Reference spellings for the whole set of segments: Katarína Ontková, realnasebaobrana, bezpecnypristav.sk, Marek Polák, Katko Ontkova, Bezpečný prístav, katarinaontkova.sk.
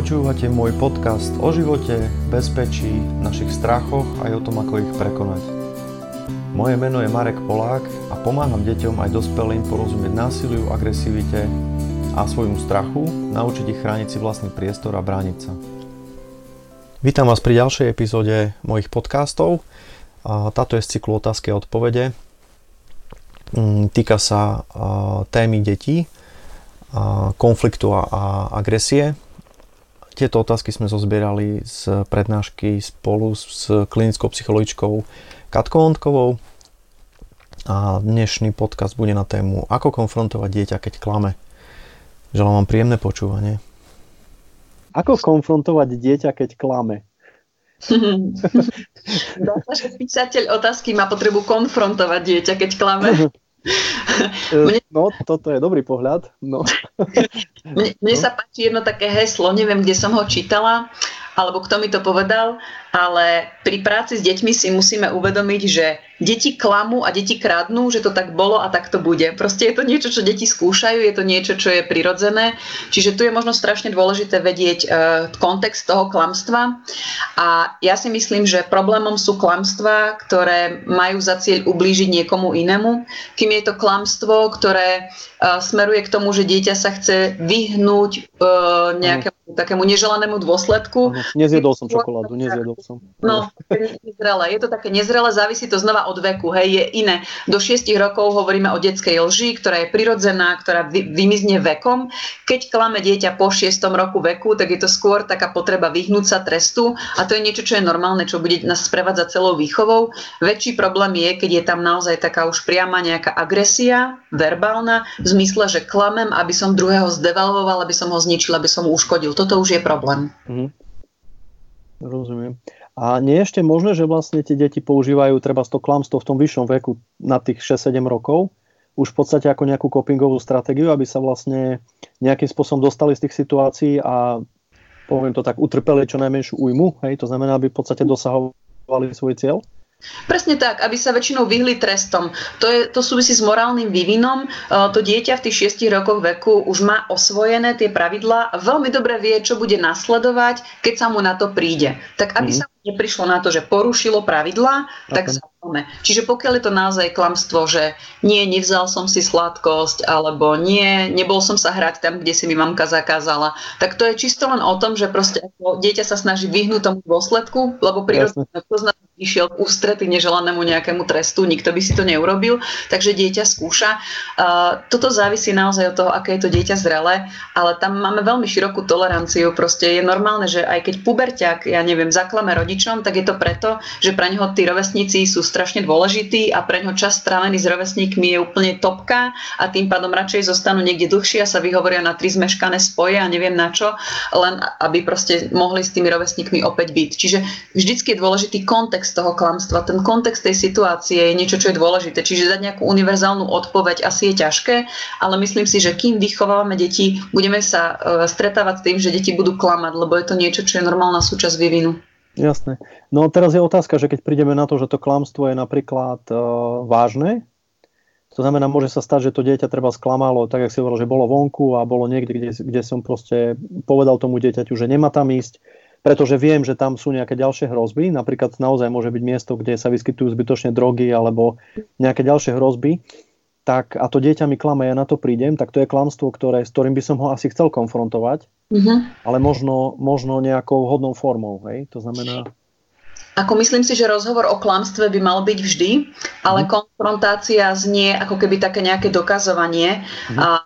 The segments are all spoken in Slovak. Počúvate môj podcast o živote, bezpečí, našich strachoch aj o tom, ako ich prekonať. Moje meno je Marek Polák a pomáham deťom aj dospelým porozumieť násiliu, agresivite a svojmu strachu, naučiť ich chrániť si vlastný priestor a brániť sa. Vítam vás pri ďalšej epizóde mojich podcastov. Táto je z cyklu otázky a odpovede. Týka sa témy detí, konfliktu a agresie. Tieto otázky sme zozbierali z prednášky spolu s klinickou psychologičkou Katko Ontkovou. A dnešný podcast bude na tému, ako konfrontovať dieťa, keď klame. Želám vám príjemné počúvanie. Ako konfrontovať dieťa, keď klame? Dá sa, že písateľ otázky má potrebu konfrontovať dieťa, keď klame. No, toto je dobrý pohľad. No. Mne sa páči jedno také heslo, neviem, kde som ho čítala, alebo kto mi to povedal, ale pri práci s deťmi si musíme uvedomiť, že deti klamú a deti kradnú, že to tak bolo a tak to bude. Proste je to niečo, čo deti skúšajú, je to niečo, čo je prirodzené. Čiže tu je možno strašne dôležité vedieť kontext toho klamstva. A ja si myslím, že problémom sú klamstvá, ktoré majú za cieľ ublížiť niekomu inému. Kým je to klamstvo, ktoré smeruje k tomu, že dieťa sa chce vyhnúť nejakému takému neželanému dôsledku. Nezjedol som čokoládu, nezjedol som. No, nezrelé. Je to také nezrelé, závisí to znova od veku, hej, je iné. Do 6 rokov hovoríme o detskej lži, ktorá je prirodzená, ktorá vymizne vekom. Keď klame dieťa po 6. roku veku, tak je to skôr taká potreba vyhnúť sa trestu a to je niečo, čo je normálne, čo bude nás sprevádzať celou výchovou. Väčší problém je, keď je tam naozaj taká už priama nejaká agresia, verbálna, v zmysle, že klamem, aby som druhého zdevalvoval, aby som ho zničil, aby som ho uškodil. Toto už je problém. Mhm. Rozumiem. A nie je ešte možné, že vlastne tie deti používajú treba to klamstvo v tom vyššom veku na tých 6-7 rokov už v podstate ako nejakú copingovú stratégiu, aby sa vlastne nejakým spôsobom dostali z tých situácií a poviem to tak, utrpeli čo najmenšiu újmu, hej? To znamená, aby v podstate dosahovali svoj cieľ? Presne tak, aby sa väčšinou vyhli trestom. To súvisí s morálnym vývinom. To dieťa v tých 6 rokoch veku už má osvojené tie pravidlá a veľmi dobre vie, čo bude nasledovať, keď sa mu na to príde. Tak aby sa mu neprišlo na to, že porušilo pravidlá, tak sa máme. Čiže pokiaľ je to naozaj klamstvo, že nie, nevzal som si sladkosť, alebo nie, nebol som sa hrať tam, kde si mi mamka zakázala, tak to je čisto len o tom, že proste dieťa sa snaží vyhnúť tomu dôsledku, lebo prirodzene išiel k ústrety neželanému nejakému trestu, nikto by si to neurobil, takže dieťa skúša. Toto závisí naozaj od toho, aké je to dieťa zrelé, ale tam máme veľmi širokú toleranciu. Proste je normálne, že aj keď puberťák, ja neviem, zaklame rodičom, tak je to preto, že pre neho tí rovesníci sú strašne dôležitý a preňho čas strávený s rovesníkmi je úplne topka a tým pádom radšej zostanú niekde dlhšie a sa vyhovoria na 3 zmeškané spoje a neviem na čo, len aby proste mohli s tými rovesníkmi opäť byť. Čiže vždycky je dôležitý kontext toho klamstva, ten kontext tej situácie je niečo, čo je dôležité. Čiže dať nejakú univerzálnu odpoveď asi je ťažké, ale myslím si, že kým vychovávame deti, budeme sa stretávať s tým, že deti budú klamať, lebo je to niečo, čo je normálna súčasť vývinu. Jasné. No teraz je otázka, že keď prídeme na to, že to klamstvo je napríklad vážne, to znamená, môže sa stať, že to dieťa treba sklamalo, tak jak si hovoril, že bolo vonku a bolo niekde, kde som proste povedal tomu dieťaťu, že nemá tam ísť, pretože viem, že tam sú nejaké ďalšie hrozby, napríklad naozaj môže byť miesto, kde sa vyskytujú zbytočne drogy alebo nejaké ďalšie hrozby, tak a to dieťa mi klame, ja na to prídem, tak to je klamstvo, s ktorým by som ho asi chcel konfrontovať. Ale možno nejakou hodnou formou, hej? To znamená... Myslím si, že rozhovor o klamstve by mal byť vždy, ale konfrontácia znie ako keby také nejaké dokazovanie. A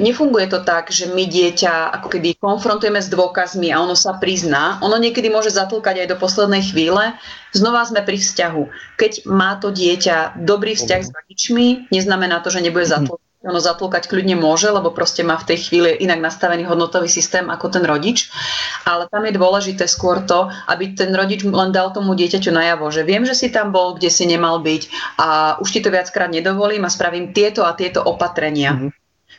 nefunguje to tak, že my dieťa ako keby konfrontujeme s dôkazmi a ono sa prizná. Ono niekedy môže zatlkať aj do poslednej chvíle. Znova sme pri vzťahu. Keď má to dieťa dobrý vzťah s rodičmi, neznamená to, že nebude zatlkať. Ono zatlkať kľudne môže, lebo proste má v tej chvíli inak nastavený hodnotový systém ako ten rodič. Ale tam je dôležité skôr to, aby ten rodič len dal tomu dieťaťu najavo, že viem, že si tam bol, kde si nemal byť a už ti to viackrát nedovolím a spravím tieto a tieto opatrenia.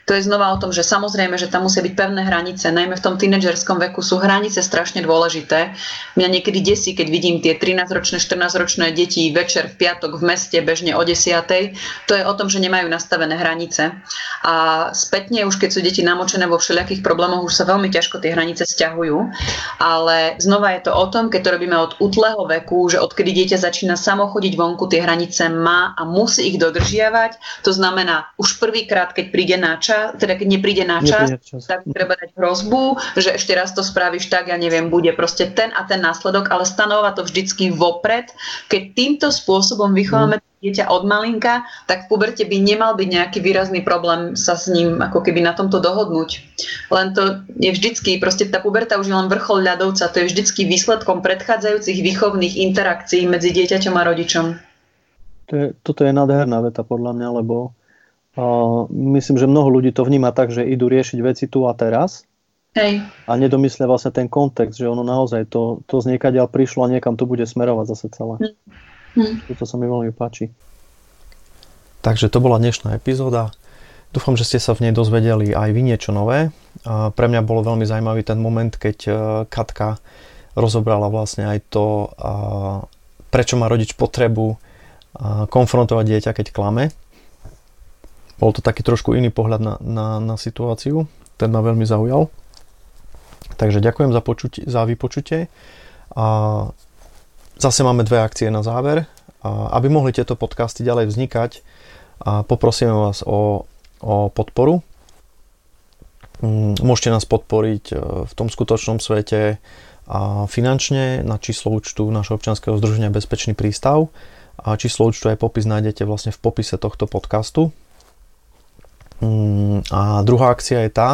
To je znova o tom, že samozrejme, že tam musia byť pevné hranice, najmä v tom tínedžerskom veku sú hranice strašne dôležité. Mňa niekedy desí, keď vidím tie 13-ročné, 14-ročné deti večer v piatok v meste bežne o 10:00. To je o tom, že nemajú nastavené hranice. A spätne už keď sú deti namočené vo všelijakých problémoch, už sa veľmi ťažko tie hranice sťahujú. Ale znova je to o tom, keď to robíme od útleho veku, že odkedy dieťa začína samo chodiť vonku, tie hranice má a musí ich dodržiavať. To znamená, už prvýkrát, keď príde na čas, teda keď nepríde na čas, tak treba dať hrozbu, že ešte raz to spravíš tak, ja neviem, bude proste ten a ten následok, ale stanovať to vždycky vopred. Keď týmto spôsobom vychováme dieťa od malinka, tak v puberte by nemal byť nejaký výrazný problém sa s ním ako keby na tomto dohodnúť. Len to je vždycky, proste tá puberta už je len vrchol ľadovca, to je vždycky výsledkom predchádzajúcich výchovných interakcií medzi dieťaťom a rodičom. Toto je nádherná veta podľa mňa, lebo myslím, že mnoho ľudí to vníma tak, že idú riešiť veci tu a teraz. Hej. A nedomyslia vlastne ten kontext, že ono naozaj to z niekaďaľ prišlo a niekam to bude smerovať zase celé. To sa mi veľmi páči. Takže to bola dnešná epizóda. Dúfam, že ste sa v nej dozvedeli aj vy niečo nové. Pre mňa bol veľmi zaujímavý ten moment, keď Katka rozobrala vlastne aj to, prečo má rodič potrebu konfrontovať dieťa, keď klame. Bol to taký trošku iný pohľad na situáciu. Ten ma veľmi zaujal. Takže ďakujem za vypočutie. Zase máme dve akcie na záver. Aby mohli tieto podcasty ďalej vznikať, poprosíme vás o podporu. Môžete nás podporiť v tom skutočnom svete finančne na číslo účtu našho občianskeho združenia Bezpečný prístav. A číslo účtu aj popis nájdete vlastne v popise tohto podcastu. A druhá akcia je tá,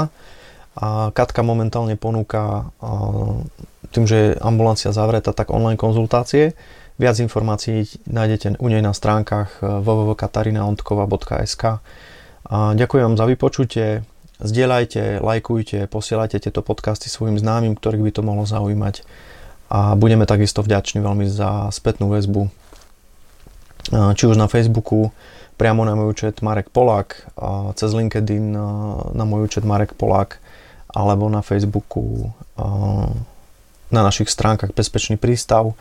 Katka momentálne ponúka tým, že je ambulancia zavretá, tak online konzultácie. Viac informácií nájdete u nej na stránkach www.katarinaontkova.sk. Ďakujem vám za vypočutie, zdieľajte, lajkujte, posielajte tieto podcasty svojim známym, ktorých by to mohlo zaujímať, a budeme takisto vďační veľmi za spätnú väzbu, či už na Facebooku priamo na môj účet Marek Polák, cez LinkedIn na môj účet Marek Polák, alebo na Facebooku na našich stránkach Bezpečný prístav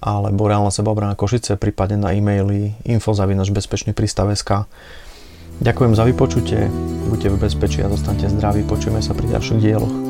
alebo Reálna sebaobrana Košice, prípadne na e-maily info@bezpecnypristav.sk. Ďakujem za vypočutie, buďte v bezpečí a zostaňte zdraví, počujeme sa pri ďalších dieloch.